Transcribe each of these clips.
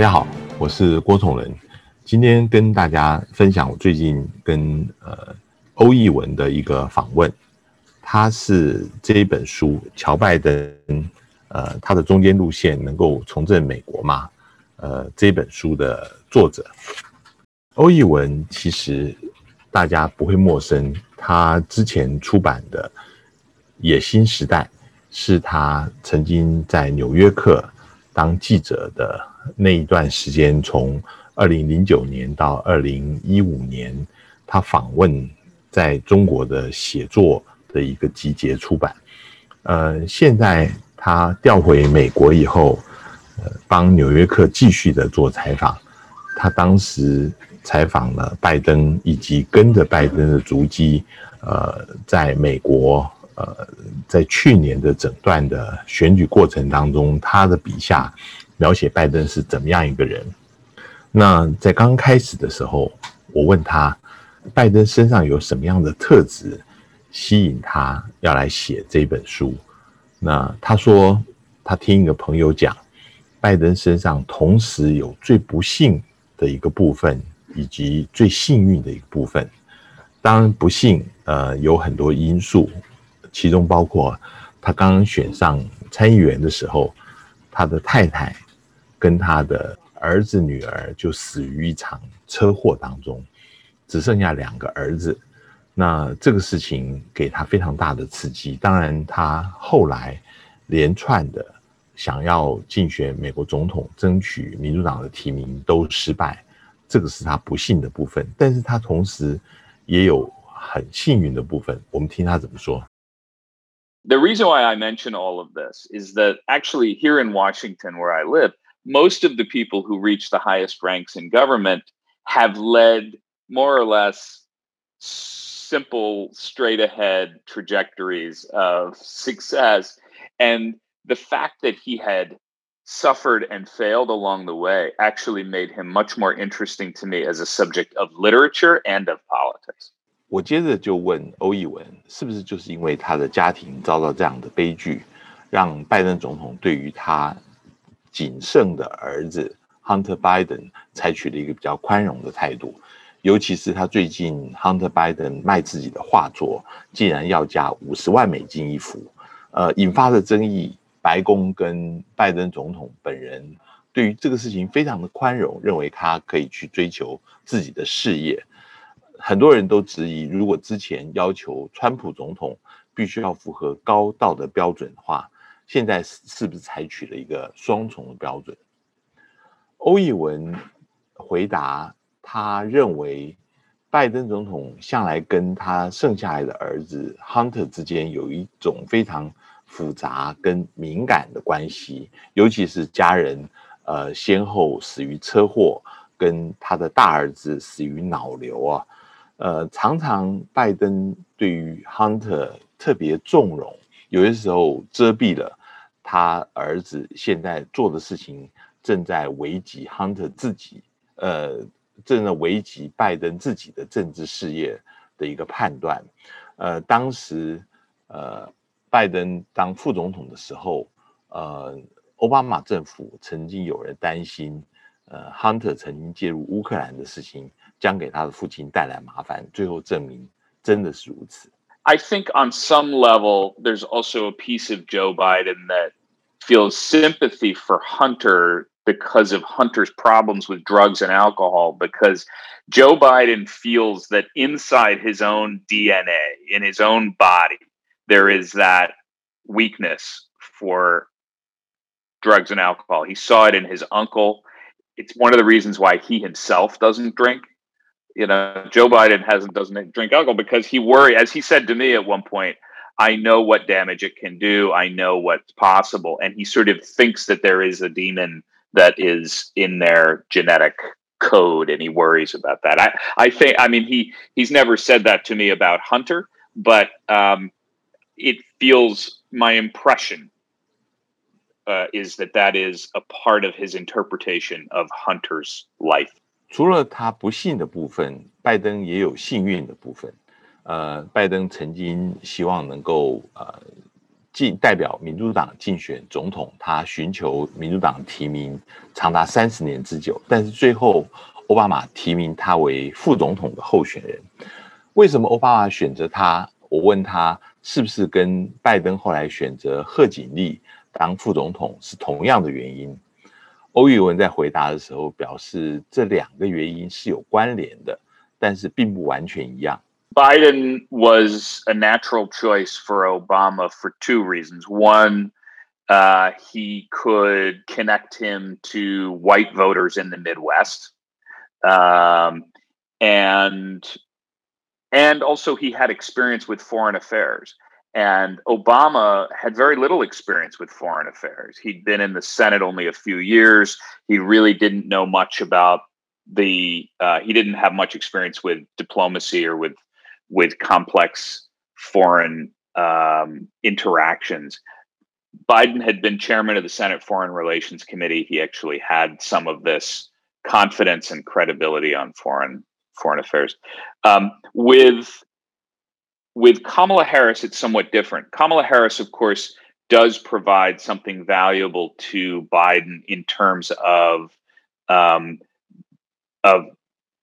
大家好，我是郭崇仁，今天跟大家分享我最近跟欧逸文的一个访问。他是这一本书《乔拜登》他的中间路线能够重振美国吗？这本书的作者欧逸文，其实大家不会陌生，他之前出版的《野心时代》是他曾经在《纽约客》当记者的那一段时间，从2009年到2015年，他访问在中国的写作的一个集结出版。现在他调回美国以后，帮纽约客继续的做采访。他当时采访了拜登，以及跟着拜登的足迹，在美国，在去年的整段的选举过程当中，他的笔下描写拜登是怎么样一个人。那在刚开始的时候，我问他，拜登身上有什么样的特质吸引他要来写这本书？那他说，他听一个朋友讲，拜登身上同时有最不幸的一个部分，以及最幸运的一个部分。当然不幸有很多因素，其中包括他刚刚选上参议员的时候，他的太太跟他的儿子女儿就死于一场车祸当中，只剩下两个儿子。那这个事情给他非常大的刺激，当然他后来连串的想要竞选美国总统，争取民主党的提名都失败，这个是他不幸的部分。但是他同时也有很幸运的部分，我们听他怎么说。The reason why I mention all of this is that actually here in Washington where I live, most of the people who reach the highest ranks in government have led more or less simple, straight-ahead trajectories of success. And the fact that he had suffered and failed along the way actually made him much more interesting to me as a subject of literature and of politics. 我接着就问欧逸文，是不是就是因为他的家庭遭到这样的悲剧，让拜登总统对于他仅剩的儿子 Hunter Biden 采取了一个比较宽容的态度？尤其是他最近 Hunter Biden 卖自己的画作竟然要价$500,000一幅，引发的争议，白宫跟拜登总统本人对于这个事情非常的宽容，认为他可以去追求自己的事业。很多人都质疑，如果之前要求川普总统必须要符合高道德标准的话，现在是不是采取了一个双重的标准？欧逸文回答，他认为拜登总统向来跟他剩下来的儿子 Hunter 之间有一种非常复杂跟敏感的关系，尤其是家人先后死于车祸，跟他的大儿子死于脑瘤啊。常常拜登对于 Hunter 特别纵容，有些时候遮蔽了他儿子现在做的事情正在危及 Hunter 自己，正在危及拜登自己的政治事业的一个判断。当时拜登当副总统的时候，奥巴马政府曾经有人担心Hunter 曾经介入乌克兰的事情将给他的父亲带来麻烦，最后证明真的是如此。I think on some level there's also a piece of Joe Biden that feels sympathy for Hunter because of Hunter's problems with drugs and alcohol, because Joe Biden feels that inside his own DNA, in his own body, there is that weakness for drugs and alcohol. He saw it in his uncle. It's one of the reasons why he himself doesn't drink. You know, Joe Biden doesn't drink alcohol because he worries, as he said to me at one point, I know what damage it can do. I know what's possible. And he sort of thinks that there is a demon that is in their genetic code, and he worries about that. I think he's never said that to me about Hunter, but it feels, my impression is that is a part of his interpretation of Hunter's life. 除了他不幸的部分，拜登也有幸运的部分。拜登曾经希望能够代表民主党竞选总统，他寻求民主党提名长达30年之久，但是最后奥巴马提名他为副总统的候选人。为什么奥巴马选择他？我问他是不是跟拜登后来选择贺锦丽当副总统是同样的原因？欧宇文在回答的时候表示，这两个原因是有关联的，但是并不完全一样。Biden was a natural choice for Obama for two reasons. One, he could connect him to white voters in the Midwest. And also he had experience with foreign affairs. And Obama had very little experience with foreign affairs. He'd been in the Senate only a few years. He really didn't know much about he didn't have much experience with diplomacy or with complex foreign interactions. Biden had been chairman of the Senate Foreign Relations Committee. He actually had some of this confidence and credibility on foreign affairs. With Kamala Harris, it's somewhat different. Kamala Harris, of course, does provide something valuable to Biden in terms of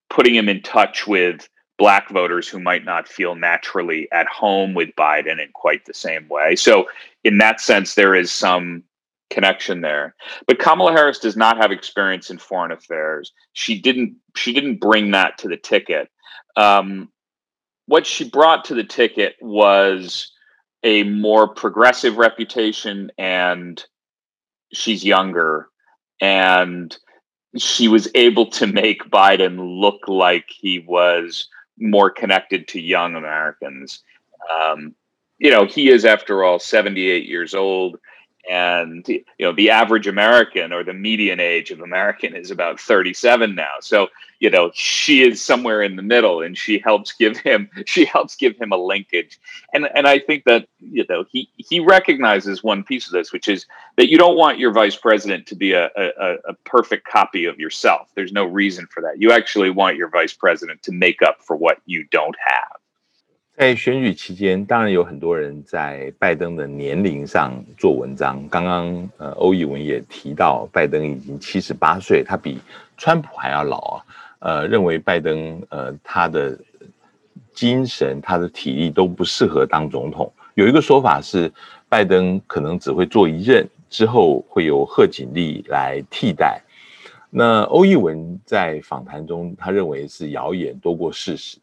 putting him in touch with Black voters who might not feel naturally at home with Biden in quite the same way. So in that sense, there is some connection there. But Kamala Harris does not have experience in foreign affairs. She didn't bring that to the ticket. What she brought to the ticket was a more progressive reputation, and she's younger, and she was able to make Biden look like he was more connected to young Americans. He is, after all, 78 years old. And, the average American, or the median age of American, is about 37 now. So, she is somewhere in the middle, and she helps give him a linkage. And I think that, he recognizes one piece of this, which is that you don't want your vice president to be a perfect copy of yourself. There's no reason for that. You actually want your vice president to make up for what you don't have.在选举期间，当然有很多人在拜登的年龄上做文章。刚刚欧逸文也提到，拜登已经78岁，他比川普还要老啊。认为拜登他的精神、他的体力都不适合当总统。有一个说法是，拜登可能只会做一任，之后会由贺锦丽来替代。那欧逸文在访谈中，他认为是谣言多过事实。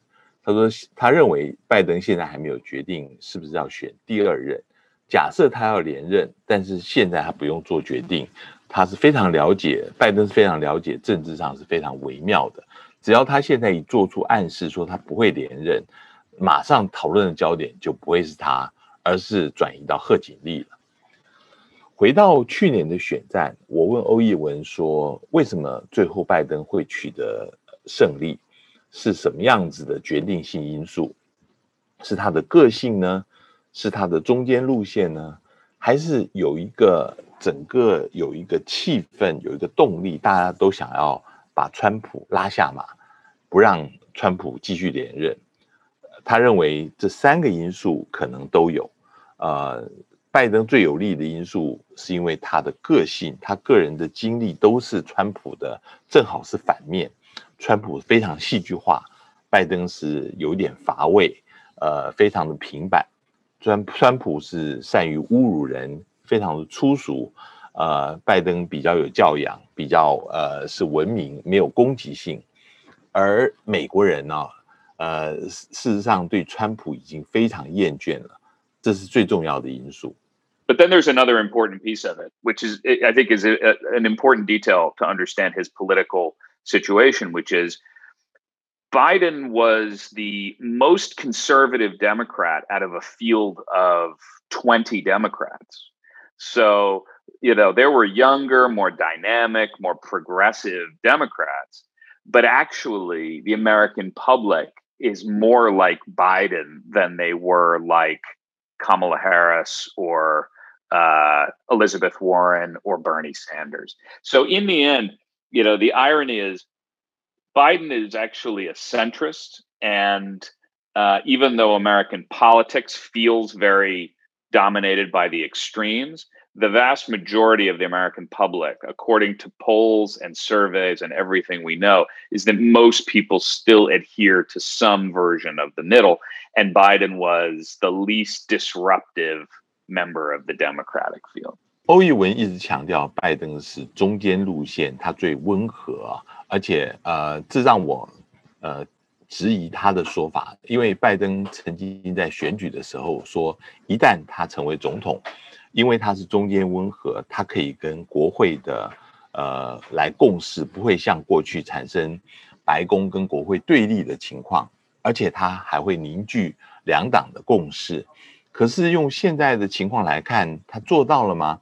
他说，他认为拜登现在还没有决定是不是要选第二任。假设他要连任，但是现在他不用做决定，他是非常了解，拜登是非常了解，政治上是非常微妙的。只要他现在一做出暗示说他不会连任，马上讨论的焦点就不会是他，而是转移到贺锦丽了。回到去年的选战，我问欧逸文说，为什么最后拜登会取得胜利？是什么样子的决定性因素？是他的个性呢？是他的中间路线呢？还是有一个整个有一个气氛，有一个动力，大家都想要把川普拉下马，不让川普继续连任？他认为这三个因素可能都有。拜登最有利的因素是因为他的个性，他个人的经历都是川普的，正好是反面。川普非常戏剧化，拜登是有点乏味，非常的平板。川普是善于侮辱人，非常的粗俗，拜登比较有教养，比较是文明，没有攻击性。而美国人呢，事实上对川普已经非常厌倦了，这是最重要的因素。But then there's another important piece of it, which is, I think, is an important detail to understand his political.Situation, which is Biden was the most conservative Democrat out of a field of 20 Democrats. So, there were younger, more dynamic, more progressive Democrats, but actually the American public is more like Biden than they were like Kamala Harris or Elizabeth Warren or Bernie Sanders. So in the end,the irony is Biden is actually a centrist. And even though American politics feels very dominated by the extremes. The vast majority of the American public, according to polls and surveys and everything we know, is that most people still adhere to some version of the middle. And Biden was the least disruptive member of the Democratic field. 欧逸文一直强调拜登是中间路线，他最温和，而且这让我质疑他的说法，因为拜登曾经在选举的时候说，一旦他成为总统，因为他是中间温和，他可以跟国会的来共识，不会像过去产生白宫跟国会对立的情况，而且他还会凝聚两党的共识。可是用现在的情况来看，他做到了吗？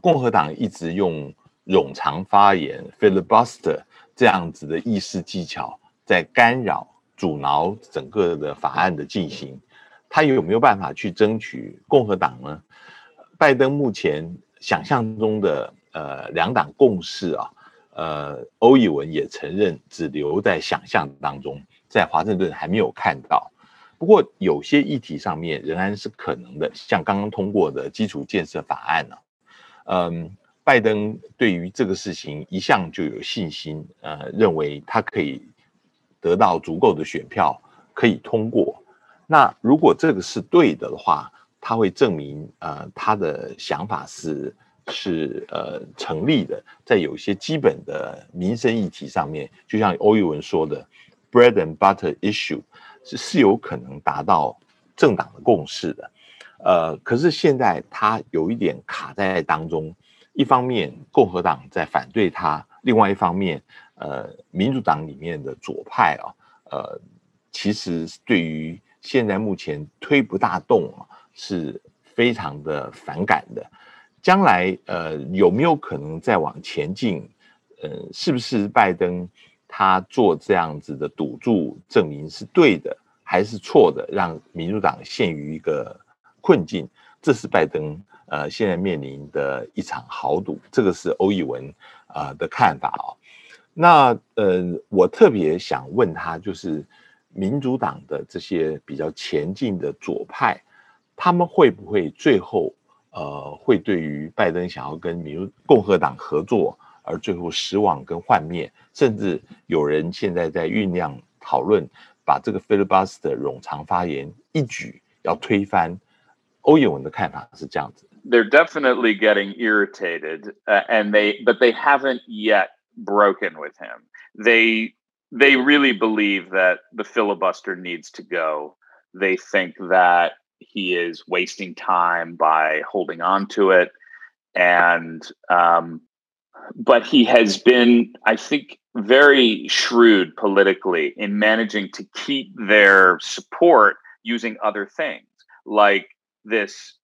共和党一直用冗长发言 filibuster 这样子的议事技巧在干扰阻挠整个的法案的进行，他有没有办法去争取共和党呢？拜登目前想象中的两党共识啊，欧逸文也承认只留在想象当中，在华盛顿还没有看到。不过有些议题上面仍然是可能的，像刚刚通过的基础建设法案呢，拜登对于这个事情一向就有信心，认为他可以得到足够的选票可以通过。那如果这个是对的话，他会证明他的想法是成立的，在有些基本的民生议题上面，就像欧逸文说的 bread and butter issue 是有可能达到政党的共识的。可是现在他有一点卡在当中，一方面共和党在反对他，另外一方面民主党里面的左派其实对于现在目前推不大动是非常的反感的。将来有没有可能再往前进？是不是拜登他做这样子的赌注证明是对的还是错的，让民主党陷于一个困境？这是拜登现在面临的一场豪赌，这个是欧逸文的看法。那我特别想问他，就是民主党的这些比较前进的左派，他们会不会最后会对于拜登想要跟共和党合作而最后失望跟幻灭，甚至有人现在在酝酿讨论把这个 filibuster 冗长发言一举要推翻？欧逸文的看法是这样子。 They're definitely getting irritated, but they haven't yet broken with him. They really believe that the filibuster needs to go. They think that he is wasting time by holding on to it. And, but he has been, I think, very shrewd politically in managing to keep their support using other things, like this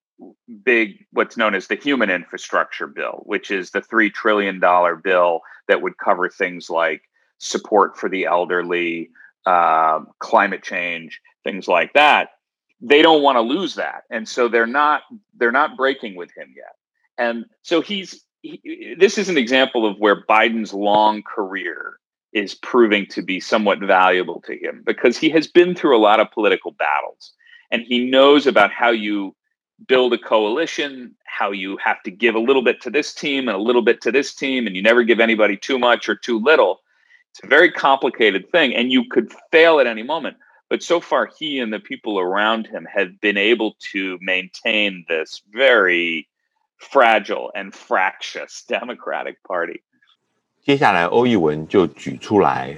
big, what's known as the human infrastructure bill, which is the $3 trillion bill that would cover things like support for the elderly, climate change, things like that. They don't want to lose that, and so they're not breaking with him yet. And so this is an example of where Biden's long career is proving to be somewhat valuable to him, because he has been through a lot of political battles, and he knows about how you build a coalition, how you have to give a little bit to this team and a little bit to this team, and you never give anybody too much or too little. It's a very complicated thing, and you could fail at any moment. But so far, he and the people around him have been able to maintain this very fragile and fractious Democratic Party. 接下来，欧逸文就举出来，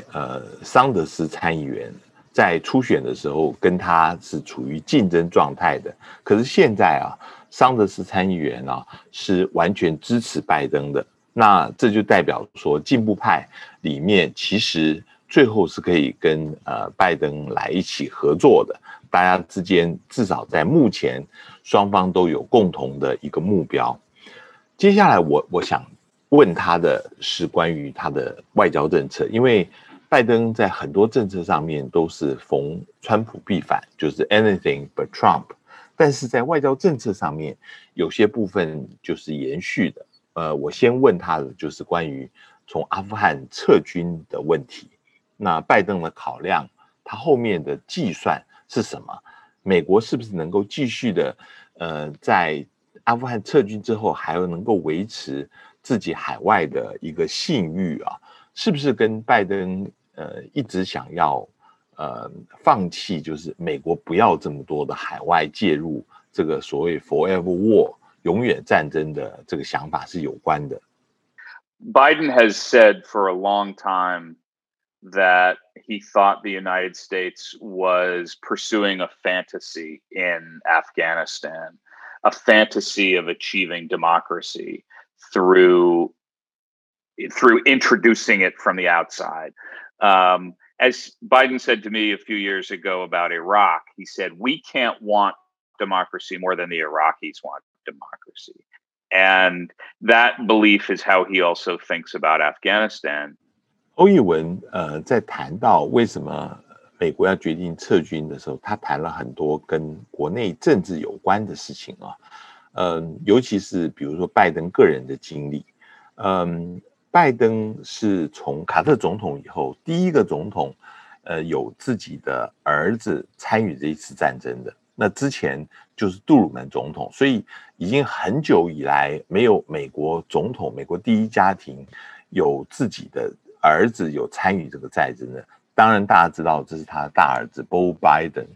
桑德斯参议员在初选的时候跟他是处于竞争状态的。可是现在啊，桑德斯参议员啊是完全支持拜登的。那这就代表说，进步派里面其实最后是可以跟拜登来一起合作的，大家之间至少在目前双方都有共同的一个目标。接下来我想问他的是关于他的外交政策，因为拜登在很多政策上面都是逢川普必反，就是 anything but Trump， 但是在外交政策上面有些部分就是延续的。我先问他的就是关于从阿富汗撤军的问题。那拜登的考量，他后面的计算是什么？美国是不是能够继续的在阿富汗撤军之后还能够维持自己海外的一个信誉啊，是不是跟拜登一直想要放弃，就是美国不要这么多的海外介入这个所谓 forever war 永远战争的这个想法是有关的？ Biden has said for a long time that he thought the United States was pursuing a fantasy in Afghanistan, a fantasy of achieving democracy through introducing it from the outside. As Biden said to me a few years ago about Iraq, he said, we can't want democracy more than the Iraqis want democracy. And that belief is how he also thinks about Afghanistan.欧逸文在谈到为什么美国要决定撤军的时候，他谈了很多跟国内政治有关的事情啊，尤其是比如说拜登个人的经历。拜登是从卡特总统以后第一个总统，有自己的儿子参与这一次战争的。那之前就是杜鲁门总统，所以已经很久以来没有美国总统，美国第一家庭有自己的儿子有参与这个战争的。当然大家知道这是他的大儿子 Bo Biden，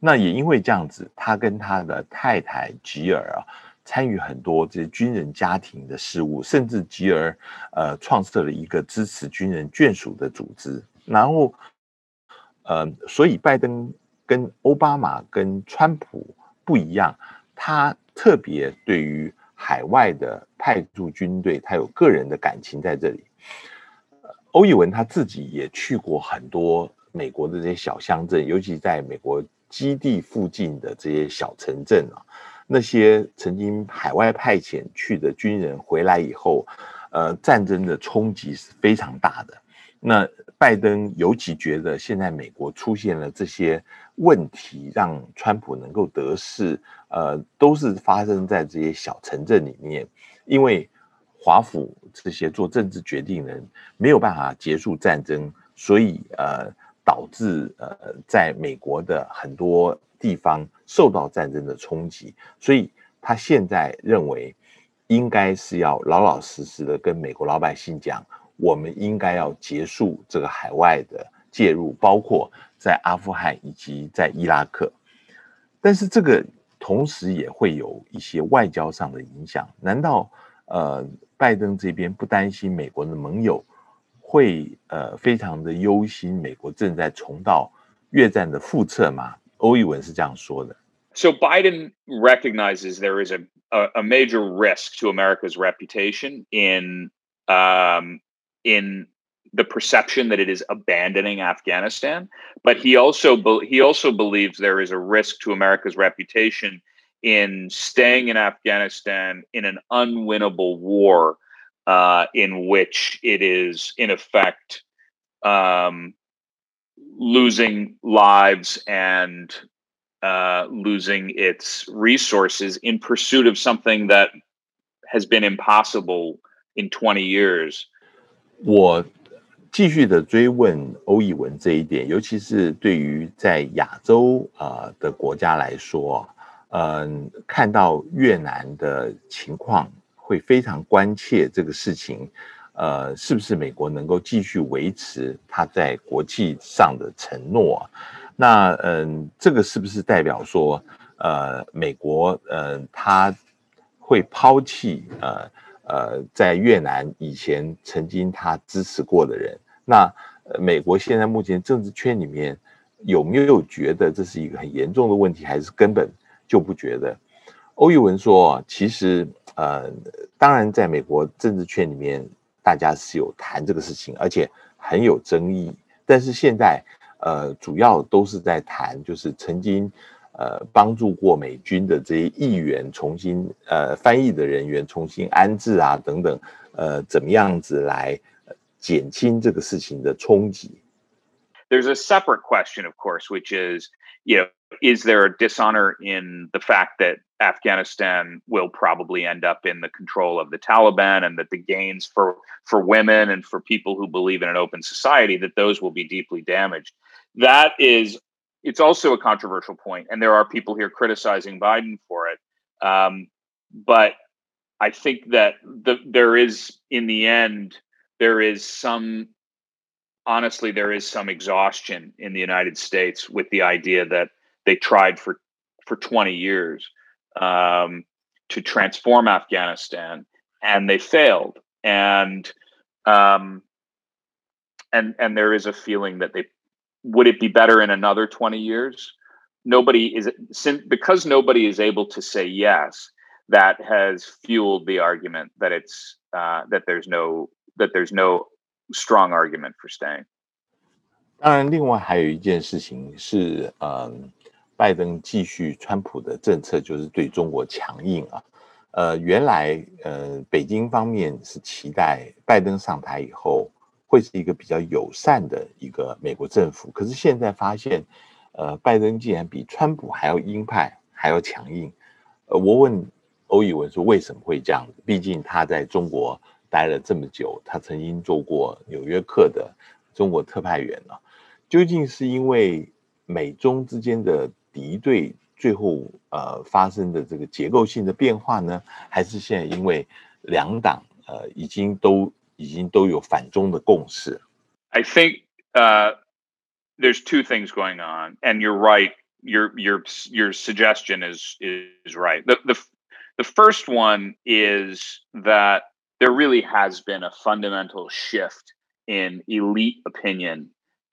那也因为这样子，他跟他的太太吉尔啊参与很多这些军人家庭的事务，甚至吉尔创设了一个支持军人眷属的组织。然后所以拜登跟奥巴马跟川普不一样，他特别对于海外的派驻军队他有个人的感情在这里。欧逸文他自己也去过很多美国的这些小乡镇，尤其在美国基地附近的这些小城镇啊，那些曾经海外派遣去的军人回来以后，战争的冲击是非常大的。那拜登尤其觉得现在美国出现了这些问题，让川普能够得势，都是发生在这些小城镇里面，因为华府这些做政治决定人没有办法结束战争，所以导致在美国的很多地方受到战争的冲击，所以他现在认为应该是要老老实实的跟美国老百姓讲，我们应该要结束这个海外的介入，包括在阿富汗以及在伊拉克。但是这个同时也会有一些外交上的影响，难道拜登这边不担心美国的盟友会非常的忧心美国正在重蹈越战的覆辙吗？欧逸文是这样说的。 So Biden recognizes there is a major risk to America's reputation in the perception that it is abandoning Afghanistan, but he also believes there is a risk to America's reputation in staying in Afghanistan in an unwinnable war in which it is, in effect, losing lives and losing its resources in pursuit of something that has been impossible in 20 years. 我继续的追问欧逸文这一点，尤其是对于在亚洲的国家来说，看到越南的情况会非常关切这个事情，是不是美国能够继续维持它在国际上的承诺？那这个是不是代表说，美国它会抛弃在越南以前曾经它支持过的人？那美国现在目前政治圈里面有没有觉得这是一个很严重的问题，还是根本就不觉得？欧逸文说，其实当然在美国政治圈里面大家是有谈这个事情，而且很有争议，但是现在主要都是在谈就是曾经帮助过美军的这些议员重新翻译的人员重新安置啊等等，怎么样子来减轻这个事情的冲击。 There's a separate question, of course, which is, you know,Is there a dishonor in the fact that Afghanistan will probably end up in the control of the Taliban, and that the gains for women and for people who believe in an open society, that those will be deeply damaged? That is, it's also a controversial point, and there are people here criticizing Biden for it. But I think that there is some exhaustion in the United States with the idea that they tried for 20 years to transform Afghanistan, and they failed. And there is a feeling that would it be better in another 20 years? Because nobody is able to say yes, that has fueled the argument that there's no strong argument for staying. 当然，另外还有一件事情是，拜登继续川普的政策，就是对中国强硬啊。原来北京方面是期待拜登上台以后会是一个比较友善的一个美国政府，可是现在发现，拜登竟然比川普还要鹰派，还要强硬。我问欧以文说为什么会这样子？毕竟他在中国待了这么久，他曾经做过纽约客的中国特派员啊，究竟是因为美中之间的敌对最后发生的这个结构性的变化呢，还是现在因为两党已经都有反中的共识？ I think there's two things going on, and you're right. Your suggestion is right. The first one is that there really has been a fundamental shift in elite opinion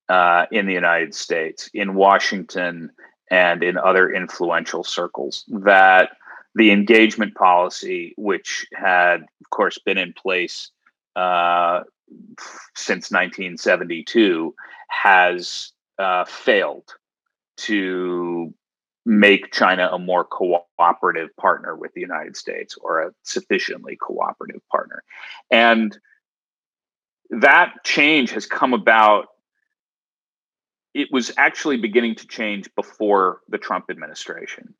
in the United States, in Washington, and in other influential circles, that the engagement policy, which had, of course, been in place since 1972, has failed to make China a more cooperative partner with the United States, or a sufficiently cooperative partner. And that change has come about. It was actually beginning to change before the Trump administration,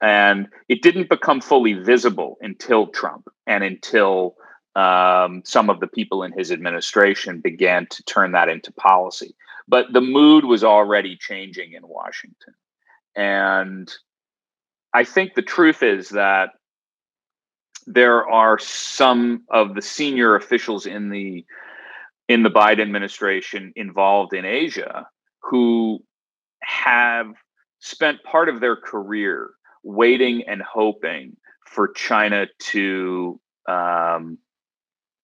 and it didn't become fully visible until Trump, and until some of the people in his administration began to turn that into policy. But the mood was already changing in Washington. And I think the truth is that there are some of the senior officials in the Biden administration involved in Asia who have spent part of their career waiting and hoping for China to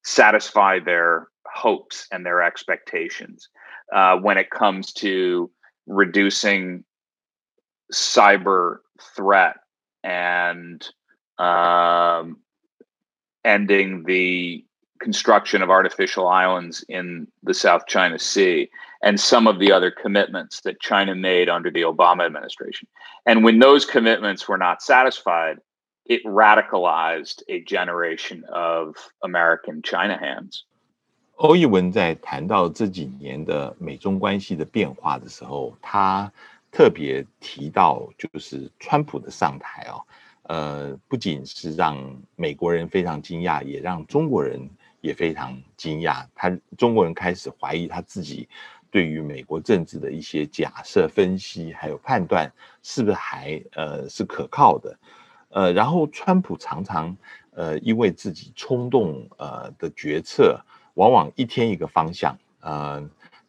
satisfy their hopes and their expectations when it comes to reducing cyber threat and ending the construction of artificial islands in the South China Sea, and some of the other commitments that China made under the Obama administration. And when those commitments were not satisfied, it radicalized a generation of American China hands. 欧一文在谈到这几年的美中关系的变化的时候，他特别提到就是川普的上台哦，不仅是让美国人非常惊讶，也让中国人也非常惊讶。中国人开始怀疑他自己对于美国政治的一些假设、分析还有判断是不是还是可靠的。然后川普常常因为自己冲动的决策，往往一天一个方向。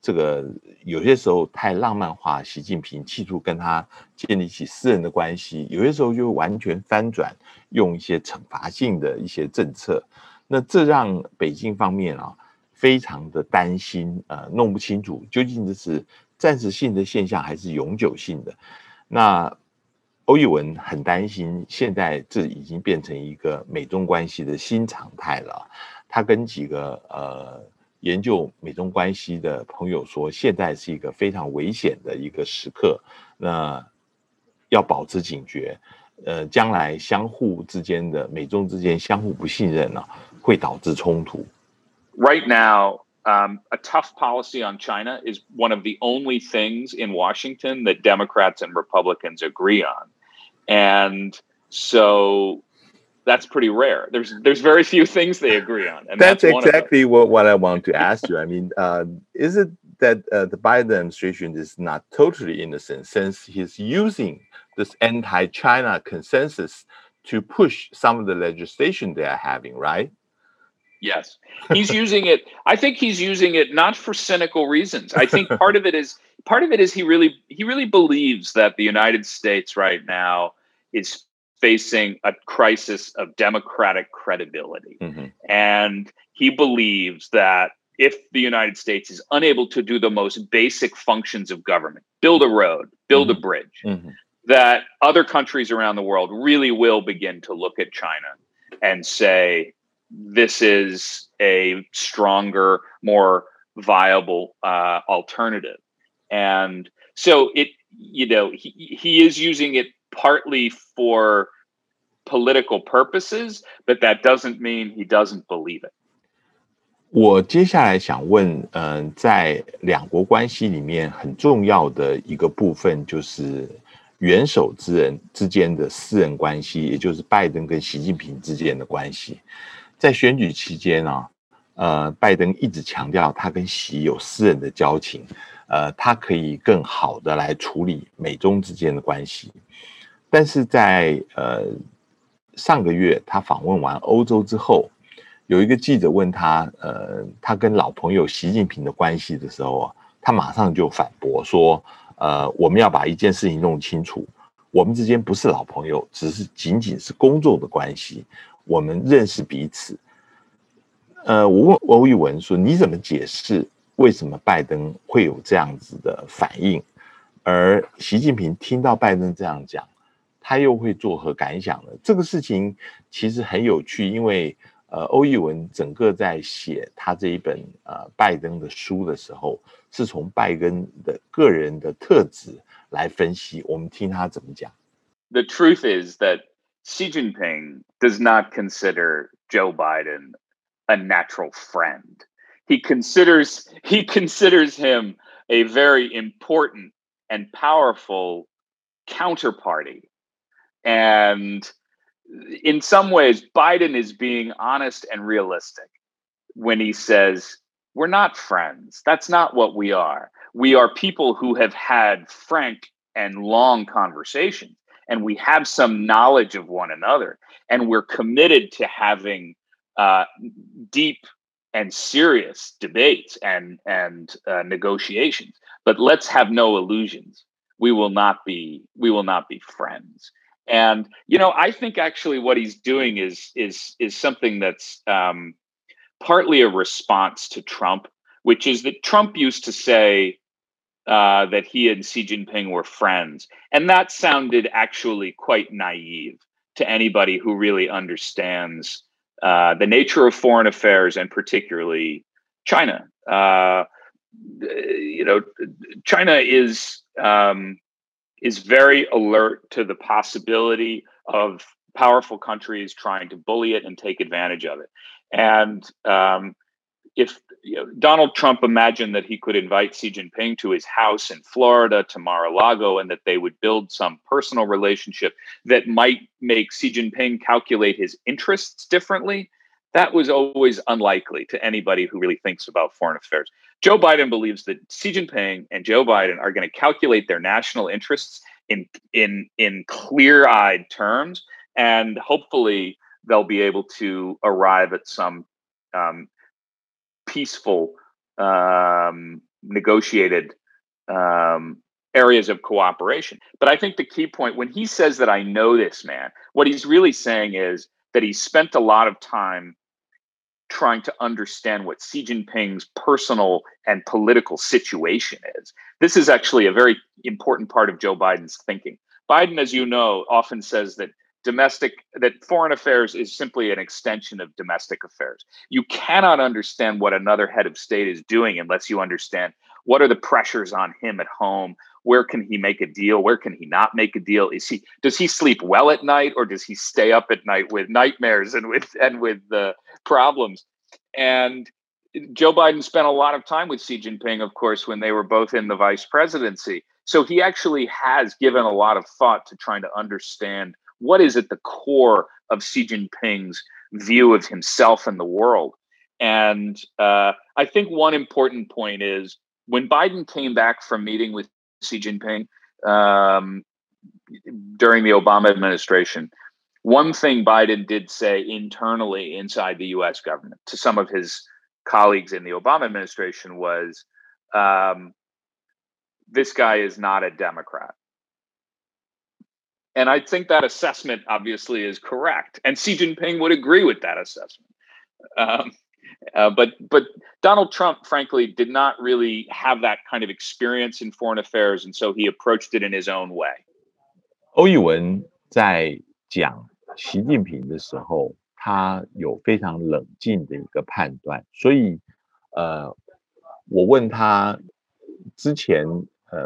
这个有些时候太浪漫化，习近平企图跟他建立起私人的关系，有些时候就完全翻转，用一些惩罚性的一些政策，那这让北京方面啊非常的担心，弄不清楚究竟这是暂时性的现象还是永久性的。那欧一文很担心，现在这已经变成一个美中关系的新常态了。他跟几个研究美中关系的朋友说，现在是一个非常危险的一个时刻，那要保持警觉。将来美中之间相互不信任啊，会导致冲突。Right now, a tough policy on China is one of the only things in Washington that Democrats and Republicans agree on, and so.That's pretty rare. There's very few things they agree on. And that's one exactly what I want to ask you. I mean, is it that the Biden administration is not totally innocent, since he's using this anti-China consensus to push some of the legislation they are having, right? Yes. He's using it. I think he's using it not for cynical reasons. I think part of it is he really believes that the United States right now is facing a crisis of democratic credibility. Mm-hmm. And he believes that if the United States is unable to do the most basic functions of government, build a road, build mm-hmm. a bridge, mm-hmm. that other countries around the world really will begin to look at China and say, this is a stronger, more viable alternative. And so it, you know, he is using it partly for political purposes, but that doesn't mean he doesn't believe it. 我接下来想问，在两国关系里面很重要的一个部分就是元首之间的私人关系，也就是拜登跟习近平之间的关系。在选举期间啊，拜登一直强调他跟习有私人的交情，他可以更好的来处理美中之间的关系。但是在上个月他访问完欧洲之后，有一个记者问他，他跟老朋友习近平的关系的时候啊，他马上就反驳说，我们要把一件事情弄清楚，我们之间不是老朋友，只是仅是工作的关系，我们认识彼此。我问欧宇文说，你怎么解释为什么拜登会有这样子的反应？而习近平听到拜登这样讲，他又会作何感想呢？这个事情其实很有趣，因为欧逸文整个在写他这一本拜登的书的时候，是从拜登的个人的特质来分析。我们听他怎么讲。The truth is that Xi Jinping does not consider Joe Biden a natural friend. He considers him a very important and powerful counterparty, and in some ways, Biden is being honest and realistic when he says, we're not friends. That's not what we are. We are people who have had frank and long conversations, and we have some knowledge of one another, and we're committed to having deep and serious debates and negotiations. But let's have no illusions. We will not be friends. And, you know, I think actually what he's doing is something that's partly a response to Trump, which is that Trump used to say that he and Xi Jinping were friends. And that sounded actually quite naive to anybody who really understands the nature of foreign affairs and particularly China. You know, China is very alert to the possibility of powerful countries trying to bully it and take advantage of it. And if Donald Trump imagined that he could invite Xi Jinping to his house in Florida, to Mar-a-Lago, and that they would build some personal relationship that might make Xi Jinping calculate his interests differently, that was always unlikely to anybody who really thinks about foreign affairs. Joe Biden believes that Xi Jinping and Joe Biden are going to calculate their national interests in clear-eyed terms, and hopefully they'll be able to arrive at some peaceful, negotiated areas of cooperation. But I think the key point, when he says that I know this man, what he's really saying is that he spent a lot of time trying to understand what Xi Jinping's personal and political situation is. This is actually a very important part of Joe Biden's thinking. Biden, as you know, often says that foreign affairs is simply an extension of domestic affairs. You cannot understand what another head of state is doing unless you understand what are the pressures on him at home. Where can he make a deal? Where can he not make a deal? Does he sleep well at night, or does he stay up at night with nightmares and with the problems? And Joe Biden spent a lot of time with Xi Jinping, of course, when they were both in the vice presidency. So he actually has given a lot of thought to trying to understand what is at the core of Xi Jinping's view of himself and the world. And I think one important point is when Biden came back from meeting with Xi Jinping during the Obama administration, One thing Biden did say internally inside the U.S. government to some of his colleagues in the Obama administration was, this guy is not a Democrat. And I think that assessment obviously is correct. And Xi Jinping would agree with that assessment. But Donald Trump, frankly, did not really have that kind of experience in foreign affairs. And so he approached it in his own way. 欧逸文在讲习近平的时候，他有非常冷静的一个判断。所以，我问他之前，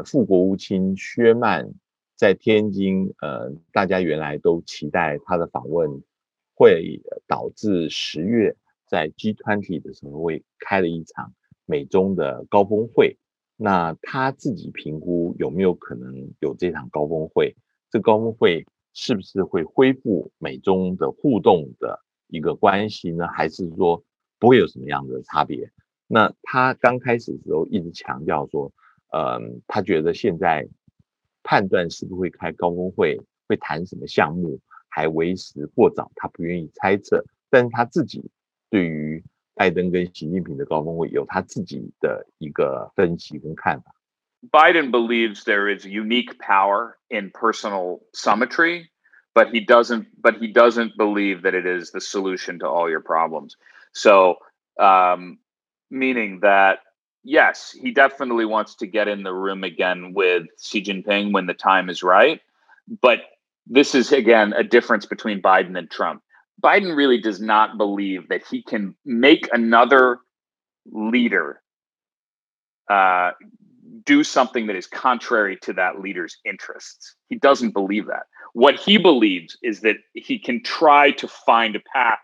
副国务卿薛曼在天津，大家原来都期待他的访问会导致10月在 G20 的时候会开了一场美中的高峰会，那他自己评估有没有可能有这场高峰会，这高峰会是不是会恢复美中的互动的一个关系呢？还是说不会有什么样的差别？那他刚开始的时候一直强调说，他觉得现在判断是不是会开高峰会，会谈什么项目，还为时过早，他不愿意猜测。但是他自己对于拜登跟习近平的高峰会有他自己的一个分析跟看法。Biden believes there is unique power in personal summitry, but he doesn't believe that it is the solution to all your problems. So, meaning that, yes, he definitely wants to get in the room again with Xi Jinping when the time is right. But this is, again, a difference between Biden and Trump. Biden really does not believe that he can make another leader do something that is contrary to that leader's interests. He doesn't believe that. What he believes is that he can try to find a path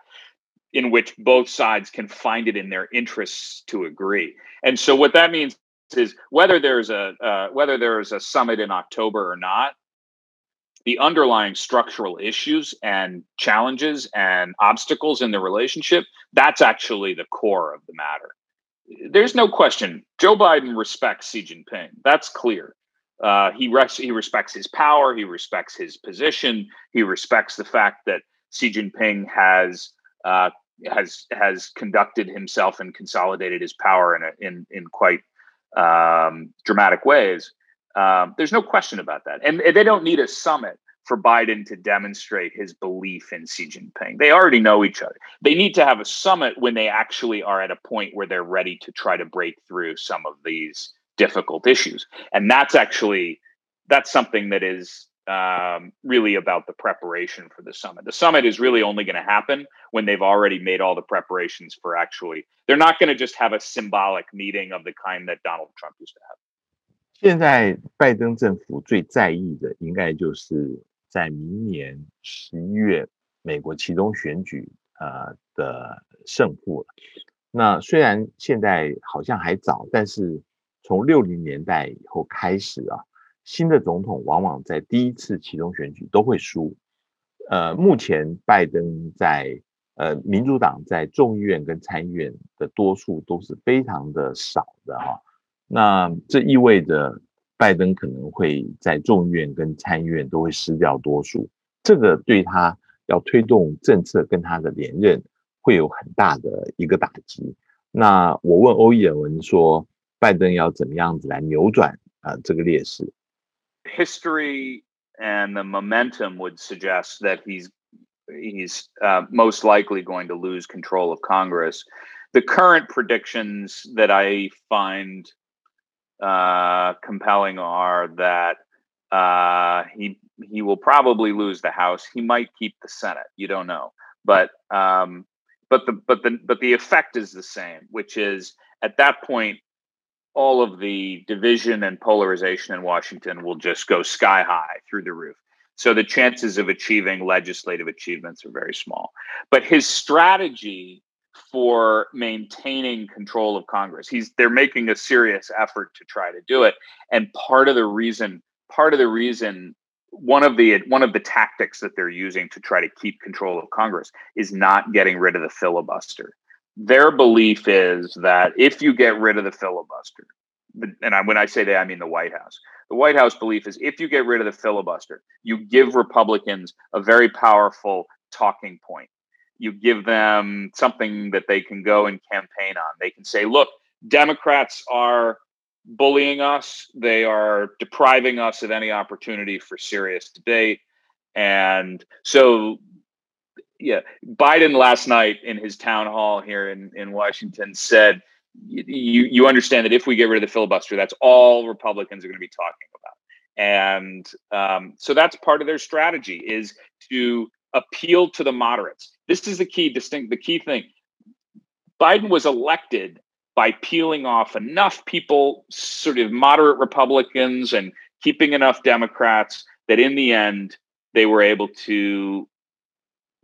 in which both sides can find it in their interests to agree. And so what that means is whether there is a summit in October or not, the underlying structural issues and challenges and obstacles in the relationship, that's actually the core of the matter. There's no question. Joe Biden respects Xi Jinping. That's clear. He respects his power. He respects his position. He respects the fact that Xi Jinping has conducted himself and consolidated his power in quite dramatic ways. There's no question about that. And they don't need a summit for Biden to demonstrate his belief in Xi Jinping. They already know each other. They need to have a summit when they actually are at a point where they're ready to try to break through some of these difficult issues. And that's something that is really about the preparation for the summit. The summit is really only going to happen when they've already made all the preparations for actually, they're not going to just have a symbolic meeting of the kind that Donald Trump used to have. 现在拜登政府最在意的应该就是在明年11月美国期中选举的胜负了。那虽然现在好像还早，但是从60年代以后开始啊，新的总统往往在第一次期中选举都会输。目前拜登在民主党在众议院跟参议院的多数都是非常的少的啊。那这意味着拜登可能会在众议院跟参议院都会失掉多数，这个对他要推动政策跟他的连任会有很大的一个打击。那我问欧逸文说，拜登要怎么样子来扭转这个劣势？ History and the momentum would suggest that he's most likely going to lose control of Congress. The current predictions that I find compelling are that he will probably lose the House. He might keep the Senate. You don't know, but the effect is the same, which is at that point, all of the division and polarization in Washington will just go sky high through the roof. So the chances of achieving legislative achievements are very small. But his strategy for maintaining control of Congress, they're making a serious effort to try to do it. And part of the reason, one of the tactics that they're using to try to keep control of Congress is not getting rid of the filibuster. Their belief is that if you get rid of the filibuster, and when I say that, I mean the White House. The White House belief is if you get rid of the filibuster, you give Republicans a very powerful talking point. You give them something that they can go and campaign on. They can say, look, Democrats are bullying us. They are depriving us of any opportunity for serious debate. And so, yeah, Biden last night in his town hall here in Washington said, you understand that if we get rid of the filibuster, that's all Republicans are going to be talking about. And so that's part of their strategy, is to appeal to the moderates. This is the key thing. Biden was elected by peeling off enough people, sort of moderate Republicans, and keeping enough Democrats that in the end, they were able to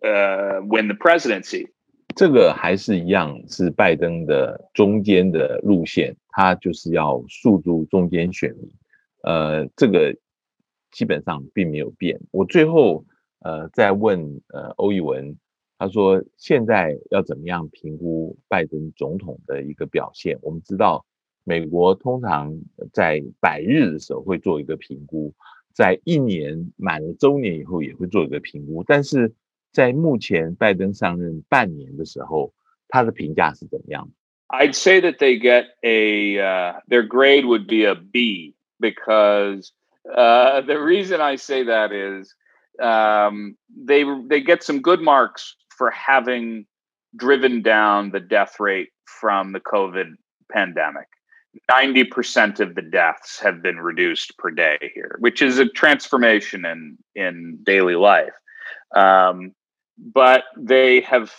win the presidency. 这个还是一样，是拜登的中间的路线，他就是要诉诸中间选民。这个基本上并没有变。我最后再问欧逸文，他说现在要怎么样评估拜登总统的一个表现？我们知道美国通常在百日的时候会做一个评估，在一年满了周年以后也会做一个评估，但是在目前拜登上任半年的时候，他的评价是怎么样？ I'd say that they get their grade would be a B, because the reason I say that is they get some good marks for having driven down the death rate from the COVID pandemic. 90% of the deaths have been reduced per day here, which is a transformation in daily life. But they have,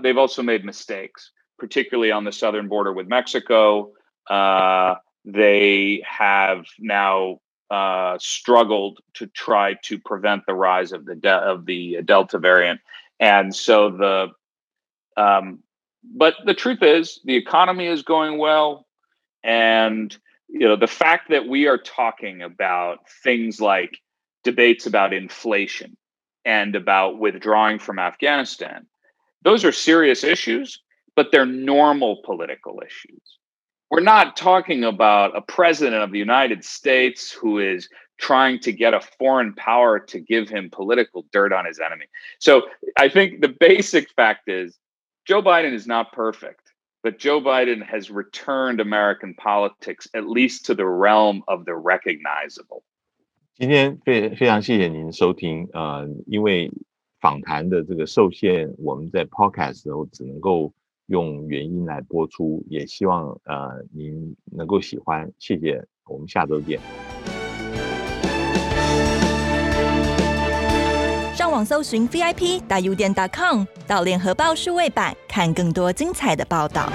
they've also made mistakes, particularly on the southern border with Mexico. They have now struggled to try to prevent the rise of the Delta variant. And so but the truth is the economy is going well. And, you know, the fact that we are talking about things like debates about inflation and about withdrawing from Afghanistan, those are serious issues, but they're normal political issues. We're not talking about a president of the United States who is trying to get a foreign power to give him political dirt on his enemy. So I think the basic fact is Joe Biden is not perfect, but Joe Biden has returned American politics at least to the realm of the recognizable. 今天非常谢谢您收听，因为访谈的这个受限，我们在 podcast 的时候只能够用原音来播出，也希望您能够喜欢，谢谢，我们下周见。上网搜寻 VIP.UDN.com 到联合报数位版，看更多精彩的报道。